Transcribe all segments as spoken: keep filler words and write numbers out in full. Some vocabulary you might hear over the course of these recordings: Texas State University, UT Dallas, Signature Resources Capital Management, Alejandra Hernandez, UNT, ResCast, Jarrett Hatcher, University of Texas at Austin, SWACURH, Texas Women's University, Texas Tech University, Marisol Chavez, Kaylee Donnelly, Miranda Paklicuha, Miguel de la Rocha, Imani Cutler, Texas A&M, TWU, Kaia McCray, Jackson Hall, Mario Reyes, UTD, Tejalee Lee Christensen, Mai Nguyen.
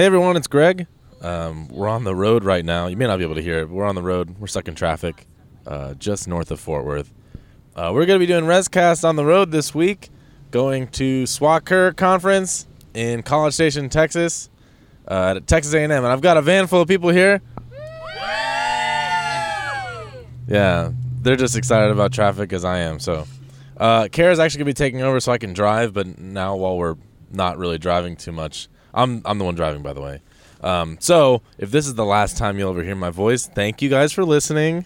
Hey, everyone, it's Greg. Um, we're on the road right now. You may not be able to hear it, but we're on the road. We're stuck in traffic uh, just north of Fort Worth. Uh, we're going to be doing ResCast on the road this week, going to SWACURH Conference in College Station, Texas, uh, at Texas A and M. And I've got a van full of people here. Yeah, they're just excited about traffic as I am. So uh, Kara's actually going to be taking over so I can drive, but now while we're not really driving too much, I'm I'm the one driving, by the way. Um, so if this is the last time you'll ever hear my voice, thank you guys for listening.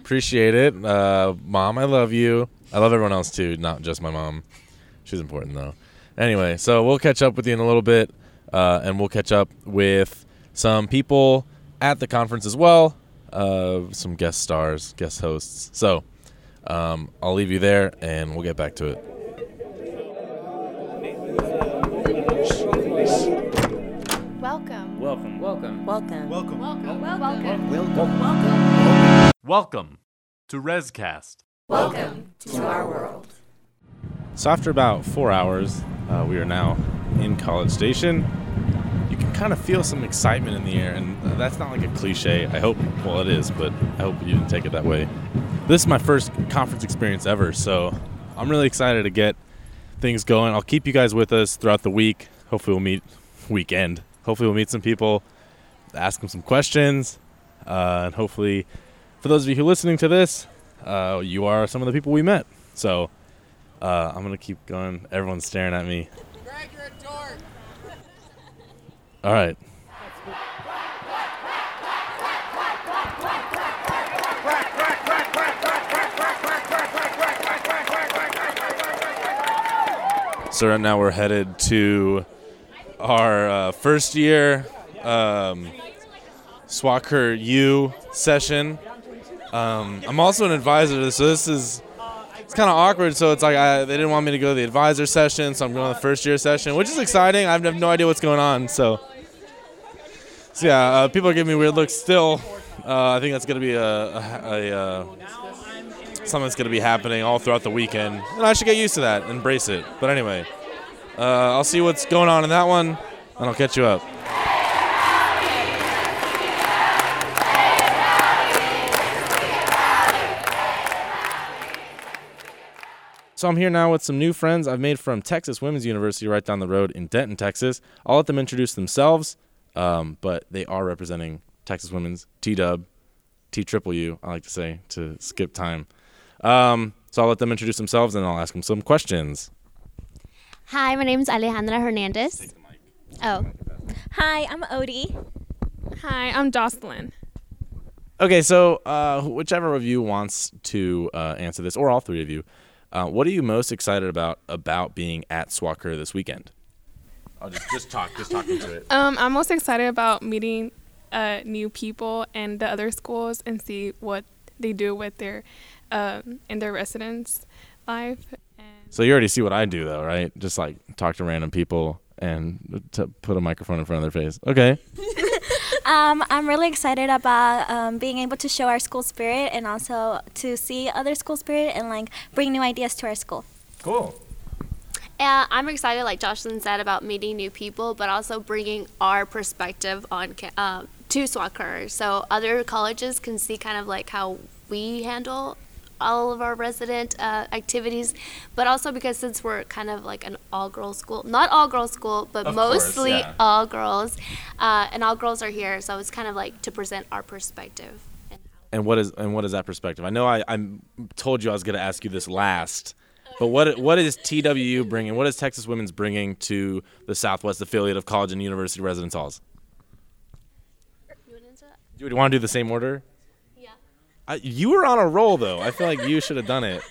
Appreciate it. Uh, Mom, I love you. I love everyone else, too, not just my mom. She's important, though. Anyway, so we'll catch up with you in a little bit, uh, and we'll catch up with some people at the conference as well, uh, some guest stars, guest hosts. So um, I'll leave you there, and we'll get back to it. Welcome. Welcome. Welcome. Welcome. Welcome. Welcome. Welcome. Welcome. Welcome. Welcome to ResCast. Welcome to our world. So after about four hours, uh, we are now in College Station. You can kind of feel some excitement in the air, and that's not like a cliche. I hope, well, it is, but I hope you didn't take it that way. This is my first conference experience ever, so I'm really excited to get things going. I'll keep you guys with us throughout the week. Hopefully we'll meet weekend. Hopefully we'll meet some people, ask them some questions, uh, and hopefully, for those of you who are listening to this, uh, you are some of the people we met. So uh, I'm going to keep going. Everyone's staring at me. Greg, you're a dork. All right. So right now we're headed to our uh, first year um, SWATKER U session. Um, I'm also an advisor, so this is it's kind of awkward. So it's like I, they didn't want me to go to the advisor session, so I'm going to the first year session, which is exciting. I have no idea what's going on. So, so yeah, uh, people are giving me weird looks still. Uh, I think that's going to be a, a, a uh, something that's going to be happening all throughout the weekend, and I should get used to that, embrace it. But anyway. Uh, I'll see what's going on in that one, and I'll catch you up. So I'm here now with some new friends I've made from Texas Women's University right down the road in Denton, Texas. I'll let them introduce themselves, um, but they are representing Texas Women's, T-Dub, T-Triple-U, I like to say, to skip time. Um, so I'll let them introduce themselves, and I'll ask them some questions. Hi, my name is Alejandra Hernandez. Take the mic. Oh. Hi, I'm Odie. Hi, I'm Jocelyn. Okay, so uh, whichever of you wants to uh, answer this, or all three of you, uh, what are you most excited about about being at SWATKER this weekend? I'll just, just talk, just talk into it. Um, I'm most excited about meeting uh, new people and the other schools and see what they do with their uh, in their residence life. So you already see what I do, though, right? Just, like, talk to random people and t- put a microphone in front of their face. Okay. um, I'm really excited about um, being able to show our school spirit and also to see other school spirit and, like, bring new ideas to our school. Cool. Uh, I'm excited, like Jocelyn said, about meeting new people, but also bringing our perspective on uh, to SWATKER. So other colleges can see kind of, like, how we handle all of our resident uh, activities, but also because since we're kind of like an all-girls school, not all-girls school, but of mostly course, yeah. all girls, uh, and all girls are here, so it's kind of like to present our perspective. And, and what is and what is that perspective? I know I I'm told you I was going to ask you this last, but what what is T W U bringing? What is Texas Women's bringing to the Southwest affiliate of college and university residence halls? You want to answer that? Do you want to do the same order? I, you were on a roll, though. I feel like you should have done it.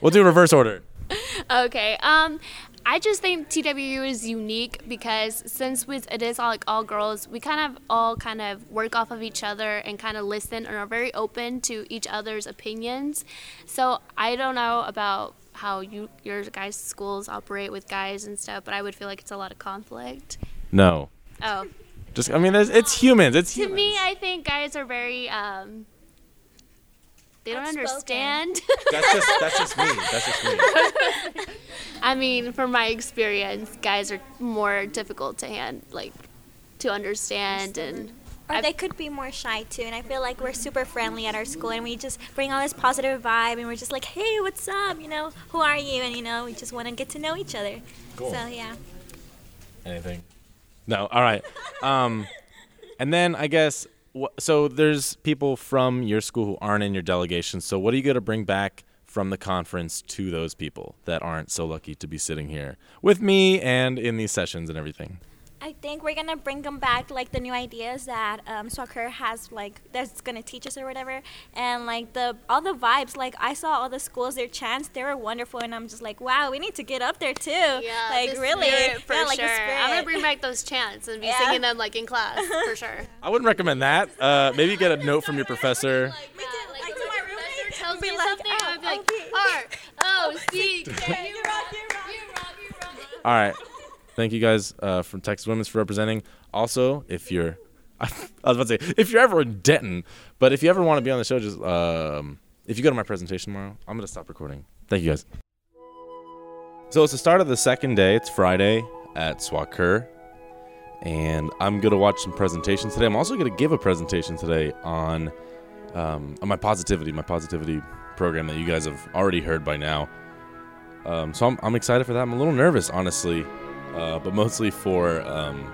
We'll do reverse order. Okay. Um, I just think T W U is unique because since we, it is all like all girls, we kind of all kind of work off of each other and kind of listen and are very open to each other's opinions. So I don't know about how you your guys' schools operate with guys and stuff, but I would feel like it's a lot of conflict. No. Oh. Just, I mean, it's humans. It's humans. To me, I think guys are very, um, they don't outspoken. Understand. That's just, that's just me. That's just me. I mean, from my experience, guys are more difficult to hand, like, to understand. And or I've, they could be more shy too, and I feel like we're super friendly at our school, and we just bring all this positive vibe, and we're just like, hey, what's up, you know, who are you, and you know, we just want to get to know each other. Cool. So yeah. Anything? No, all right. Um, and then I guess, wh- so there's people from your school who aren't in your delegation, so what are you going to bring back from the conference to those people that aren't so lucky to be sitting here with me and in these sessions and everything? I think we're going to bring them back, like, the new ideas that um, SWACURH has, like, that's going to teach us or whatever. And, like, the all the vibes. Like, I saw all the schools, their chants, they were wonderful. And I'm just like, wow, we need to get up there, too. Yeah, like, the really. Spirit, for yeah, like, sure. I'm going to bring back those chants and be yeah. singing them, like, in class, for sure. I wouldn't recommend that. Uh, maybe get a note from your professor. Like, me too. Like, to my roommate tells me something, I'm like, R O C K. You rock, you rock, you rock, you rock. All right. Thank you guys uh, from Texas Women's for representing. Also, if you're, I was about to say, if you're ever in Denton, but if you ever want to be on the show, just um, if you go to my presentation tomorrow, I'm going to stop recording. Thank you guys. So it's the start of the second day. It's Friday at SWACURH, and I'm going to watch some presentations today. I'm also going to give a presentation today on, um, on my positivity, my positivity program that you guys have already heard by now. Um, so I'm, I'm excited for that. I'm a little nervous, honestly. Uh, but mostly for um,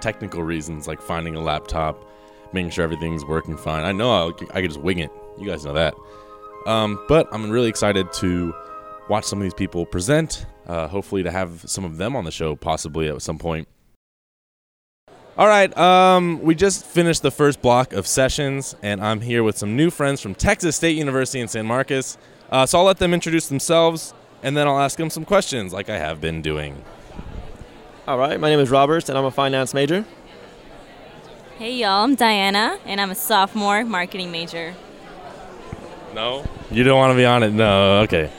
technical reasons, like finding a laptop, making sure everything's working fine. I know I'll, I could just wing it. You guys know that. Um, but I'm really excited to watch some of these people present, uh, hopefully to have some of them on the show possibly at some point. All right, um, we just finished the first block of sessions, and I'm here with some new friends from Texas State University in San Marcos. Uh, so I'll let them introduce themselves, and then I'll ask them some questions like I have been doing. All right, my name is Robert, and I'm a finance major. Hey, y'all, I'm Diana, and I'm a sophomore marketing major. No? You don't want to be on it? No, okay.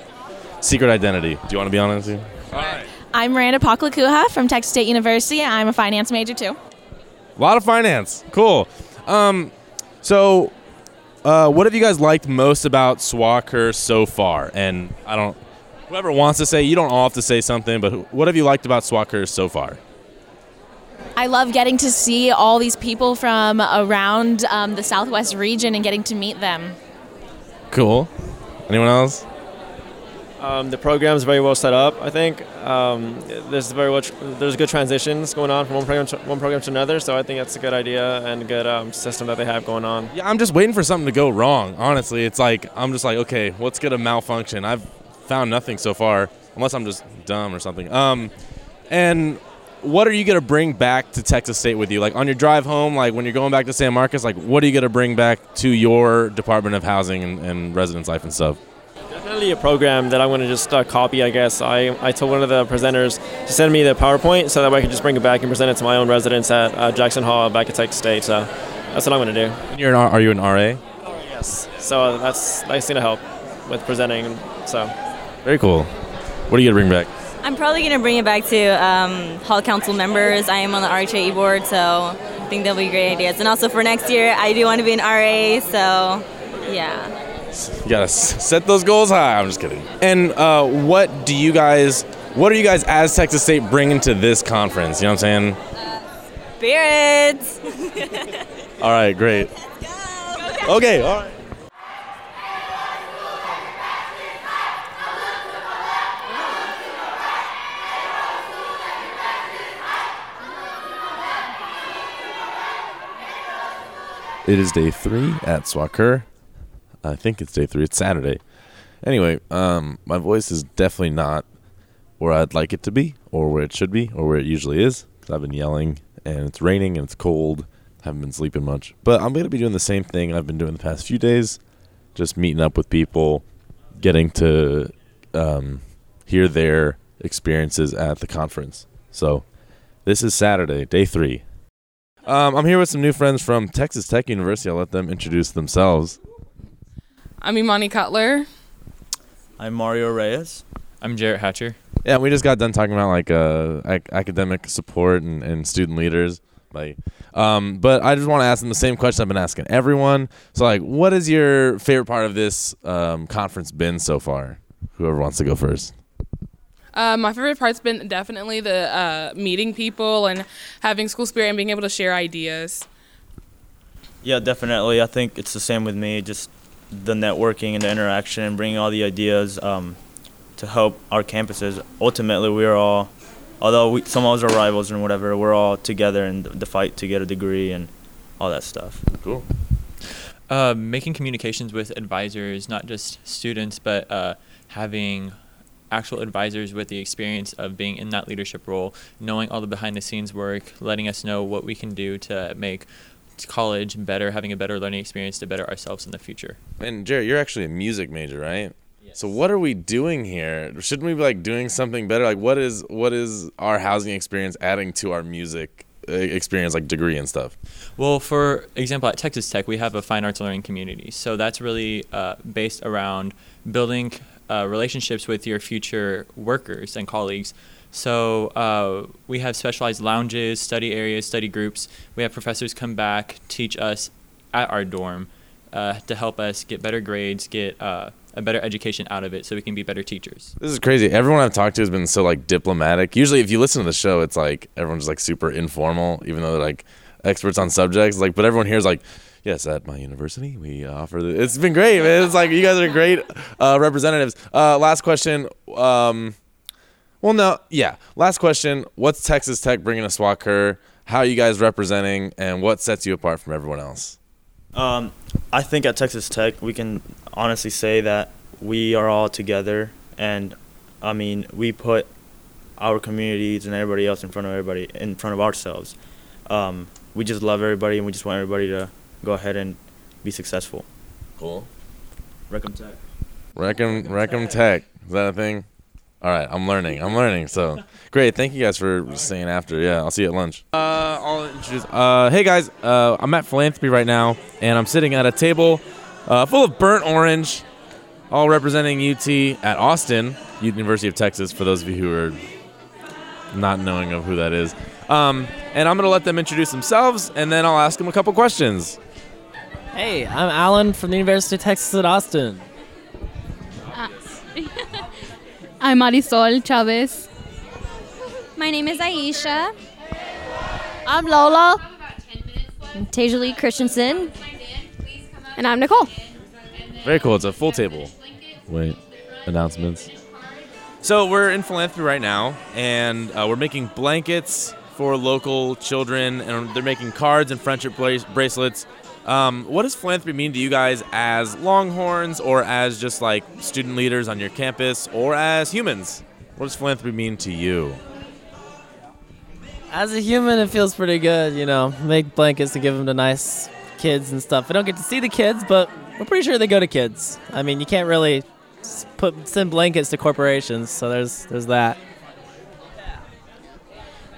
Secret identity. Do you want to be on it, too? All right. I'm Miranda Paklicuha from Texas State University. I'm a finance major, too. A lot of finance. Cool. Um, so uh, what have you guys liked most about SWACURH so far? And I don't... Whoever wants to say, you don't all have to say something, but what have you liked about SWATKER so far? I love getting to see all these people from around um, the Southwest region and getting to meet them. Cool. Anyone else? Um, the program is very well set up, I think. Um, there's very well tr- there's good transitions going on from one program to, one program to another, so I think that's a good idea and a good um, system that they have going on. Yeah, I'm just waiting for something to go wrong, honestly. It's like, I'm just like, okay, what's going to malfunction? I've found nothing so far, unless I'm just dumb or something. Um, and what are you going to bring back to Texas State with you? Like, on your drive home, like, when you're going back to San Marcos, like, what are you going to bring back to your Department of Housing and, and Residence Life and stuff? Definitely a program that I'm going to just uh, copy, I guess. I, I told one of the presenters to send me the PowerPoint so that way I could just bring it back and present it to my own residence at uh, Jackson Hall back at Texas State. So that's what I'm going to do. And you're an, are you an R A? Oh, yes. So that's, that's going to help with presenting, so... Very cool. What are you going to bring back? I'm probably going to bring it back to um, Hall Council members. I am on the R H A E board, so I think that'll be great ideas. And also for next year, I do want to be an R A, so yeah. You got to set those goals high. I'm just kidding. And uh, what do you guys, what are you guys as Texas State bringing to this conference? You know what I'm saying? Uh, spirits. All right, great. Let's go. Okay, all right. It is day three at SWACURH. I think it's day three. It's Saturday. Anyway, um, my voice is definitely not where I'd like it to be or where it should be or where it usually is because I've been yelling and it's raining and it's cold. I haven't been sleeping much. But I'm going to be doing the same thing I've been doing the past few days, just meeting up with people, getting to um, hear their experiences at the conference. So this is Saturday, day three. Um, I'm here with some new friends from Texas Tech University. I'll let them introduce themselves. I'm Imani Cutler. I'm Mario Reyes. I'm Jarrett Hatcher. Yeah, we just got done talking about like uh, ac- academic support and, and student leaders. Like, um, but I just want to ask them the same question I've been asking everyone. So, like, what is your favorite part of this um, conference been so far? Whoever wants to go first. Uh, my favorite part's been definitely the uh, meeting people and having school spirit and being able to share ideas. Yeah, definitely. I think it's the same with me, just the networking and the interaction and bringing all the ideas um, to help our campuses. Ultimately, we are all, although we, some of us are rivals and whatever, we're all together in the fight to get a degree and all that stuff. Cool. Uh, making communications with advisors, not just students, but uh, having actual advisors with the experience of being in that leadership role, knowing all the behind-the-scenes work, letting us know what we can do to make college better, having a better learning experience to better ourselves in the future. And Jarrett, you're actually a music major, right? Yes. So what are we doing here? Shouldn't we be like doing something better? Like what is what is our housing experience adding to our music experience, like degree and stuff? Well, for example, at Texas Tech, we have a fine arts learning community. So that's really uh, based around building uh, relationships with your future workers and colleagues. So uh, we have specialized lounges, study areas, study groups. We have professors come back, teach us at our dorm uh, to help us get better grades, get uh, a better education out of it so we can be better teachers. This is crazy. Everyone I've talked to has been so like diplomatic. Usually if you listen to the show, it's like everyone's just, like super informal, even though they're like experts on subjects. Like, but everyone here is like, yes, at my university, we offer this. It's been great, man. It's like you guys are great uh, representatives. Uh, last question. Um, Well, no, yeah. Last question. What's Texas Tech bringing to SWACURH? How are you guys representing, and what sets you apart from everyone else? Um, I think at Texas Tech, we can honestly say that we are all together, and, I mean, we put our communities and everybody else in front of everybody, in front of ourselves. Um, we just love everybody, and we just want everybody to go ahead and be successful. Cool. Recum Tech. Recum, Recum Tech. Is that a thing? All right, I'm learning. I'm learning. So great. Thank you guys for right. staying after. Yeah, I'll see you at lunch. Uh, I'll introduce. Uh, hey guys, uh, I'm at Philanthropy right now, and I'm sitting at a table uh, full of burnt orange, all representing U T at Austin, University of Texas. For those of you who are not knowing of who that is, um, and I'm gonna let them introduce themselves, and then I'll ask them a couple questions. Hey, I'm Alan from the University of Texas at Austin. Uh. I'm Marisol Chavez. My name is Aisha. I'm Lola. I'm Tejalee Lee Christensen. And I'm Nicole. Very cool. It's a full table. Wait, announcements. So we're in Philanthropy right now, and uh, we're making blankets for local children, and they're making cards and friendship bracelets. Um, what does philanthropy mean to you guys as Longhorns, or as just like student leaders on your campus, or as humans? What does philanthropy mean to you? As a human, it feels pretty good, you know, make blankets to give them to nice kids and stuff. We don't get to see the kids, but we're pretty sure they go to kids. I mean, you can't really put send blankets to corporations, so there's there's that.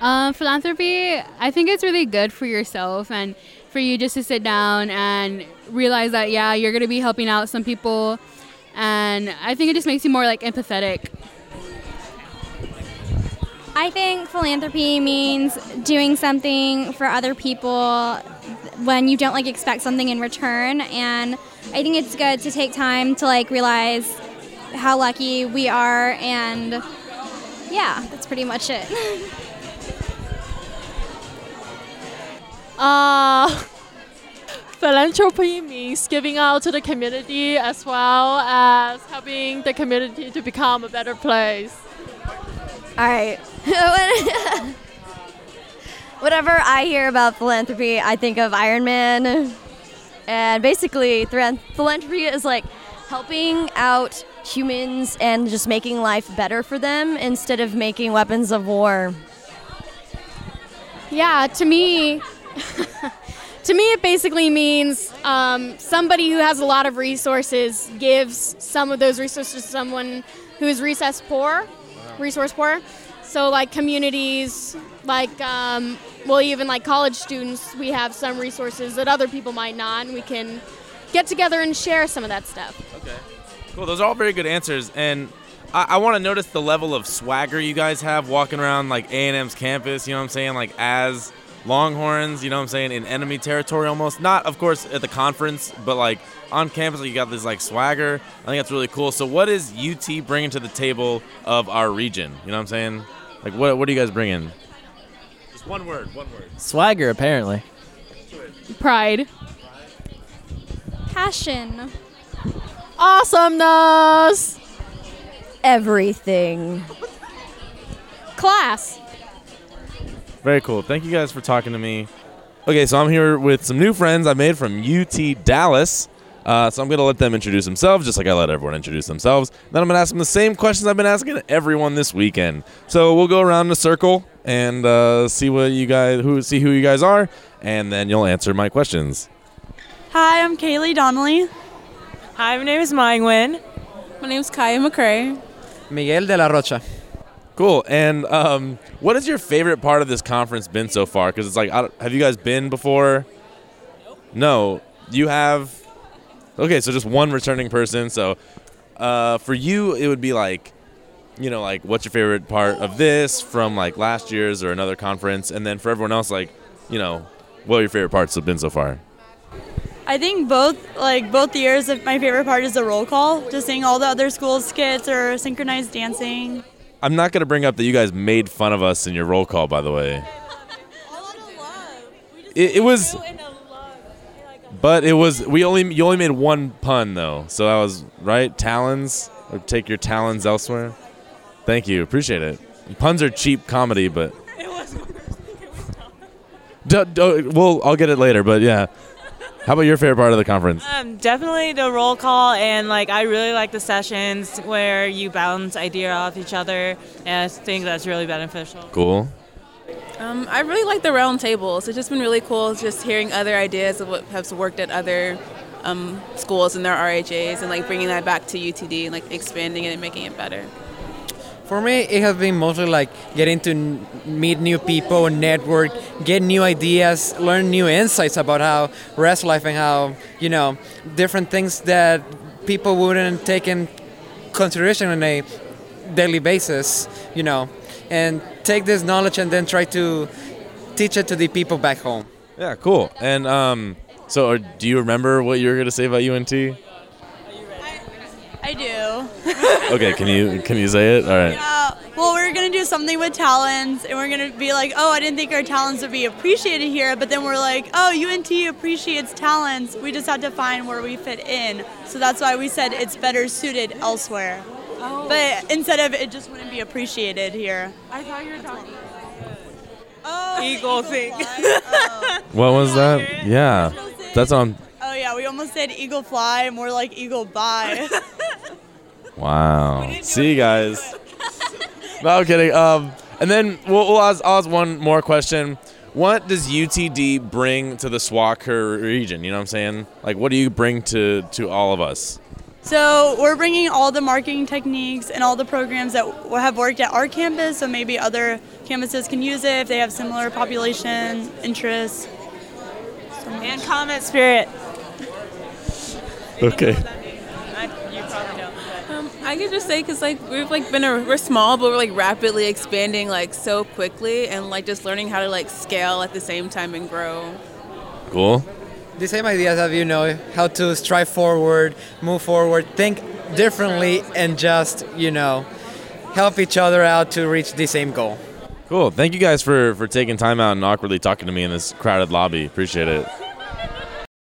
Um, philanthropy, I think it's really good for yourself and for you just to sit down and realize that, yeah, you're going to be helping out some people. And I think it just makes you more, like, empathetic. I think philanthropy means doing something for other people when you don't, like, expect something in return. And I think it's good to take time to, like, realize how lucky we are. And, yeah, that's pretty much it. Uh, philanthropy means giving out to the community as well as helping the community to become a better place. All right. Whenever I hear about philanthropy, I think of Iron Man. And basically, philanthropy is like helping out humans and just making life better for them instead of making weapons of war. Yeah, to me... to me, it basically means um, somebody who has a lot of resources gives some of those resources to someone who is resource poor, resource poor. So, like communities, like um, well, even like college students, we have some resources that other people might not, and we can get together and share some of that stuff. Okay, cool. Those are all very good answers, and I, I want to notice the level of swagger you guys have walking around like A and M's campus. You know what I'm saying? Like as Longhorns, you know what I'm saying, in enemy territory almost. Not, of course, at the conference, but, like, on campus, like, you got this, like, swagger. I think that's really cool. So what is U T bringing to the table of our region? You know what I'm saying? Like, what what do you guys bring in? Just one word, one word. Swagger, apparently. Pride. Passion. Awesomeness. Everything. Class. Very cool. Thank you guys for talking to me. Okay, so I'm here with some new friends I made from U T Dallas. Uh, so I'm going to let them introduce themselves, just like I let everyone introduce themselves. Then I'm going to ask them the same questions I've been asking everyone this weekend. So we'll go around in a circle and uh, see what you guys, who see who you guys are, and then you'll answer my questions. Hi, I'm Kaylee Donnelly. Hi, my name is Mai Nguyen. My name is Kaia McCray. Miguel de la Rocha. Cool. And um, what has your favorite part of this conference been so far? Because it's like, I don't, have you guys been before? Nope. No. You have? Okay, so just one returning person. So uh, for you, it would be like, you know, like what's your favorite part of this from like last year's or another conference? And then for everyone else, like, you know, what are your favorite parts have been so far? I think both, like both years, my favorite part is the roll call, just seeing all the other school skits or synchronized dancing. I'm not going to bring up that you guys made fun of us in your roll call, by the way. All in a love. It, it was... But it was we only you only made one pun though, so that was right. Talons, or take your talons elsewhere. Thank you, appreciate it. Puns are cheap comedy, but it was worse. It was do, do, well, I'll get it later. But yeah, how about your favorite part of the conference? Um, definitely the roll call, and like I really like the sessions where you bounce idea off each other, and I think that's really beneficial. Cool. Um, I really like the round tables. It's just been really cool just hearing other ideas of what has worked at other um, schools and their R H As and like bringing that back to U T D and like expanding it and making it better. For me, it has been mostly like getting to n- meet new people, network, get new ideas, learn new insights about how rest life and how, you know, different things that people wouldn't take in consideration on a daily basis, you know. And take this knowledge and then try to teach it to the people back home. Yeah, cool. And um, so are, do you remember what you were going to say about U N T? I, I do. Okay, can you can you say it? All right. Yeah, well, we're going to do something with talents, and we're going to be like, oh, I didn't think our talents would be appreciated here, but then we're like, oh, U N T appreciates talents. We just have to find where we fit in. So that's why we said it's better suited elsewhere. Oh. But instead of it just wouldn't be appreciated here. I thought you were talking about oh, eagle, eagle thing. Oh. What was that? Yeah. That's on. Oh, yeah. We almost said eagle fly, more like eagle bye. Wow. See you guys. No, I'm kidding. Um, and then we'll, we'll ask, ask one more question. What does U T D bring to the SWACURH region? You know what I'm saying? Like, what do you bring to, to all of us? So we're bringing all the marketing techniques and all the programs that have worked at our campus, so maybe other campuses can use it if they have similar population interests. So and comment spirit. Okay. Um, I could just say because like we've like been a, we're small, but we're like rapidly expanding like so quickly, and like just learning how to like scale at the same time and grow. Cool. The same ideas of, you know, how to strive forward, move forward, think differently, and just, you know, help each other out to reach the same goal. Cool. Thank you guys for, for taking time out and awkwardly talking to me in this crowded lobby. Appreciate it.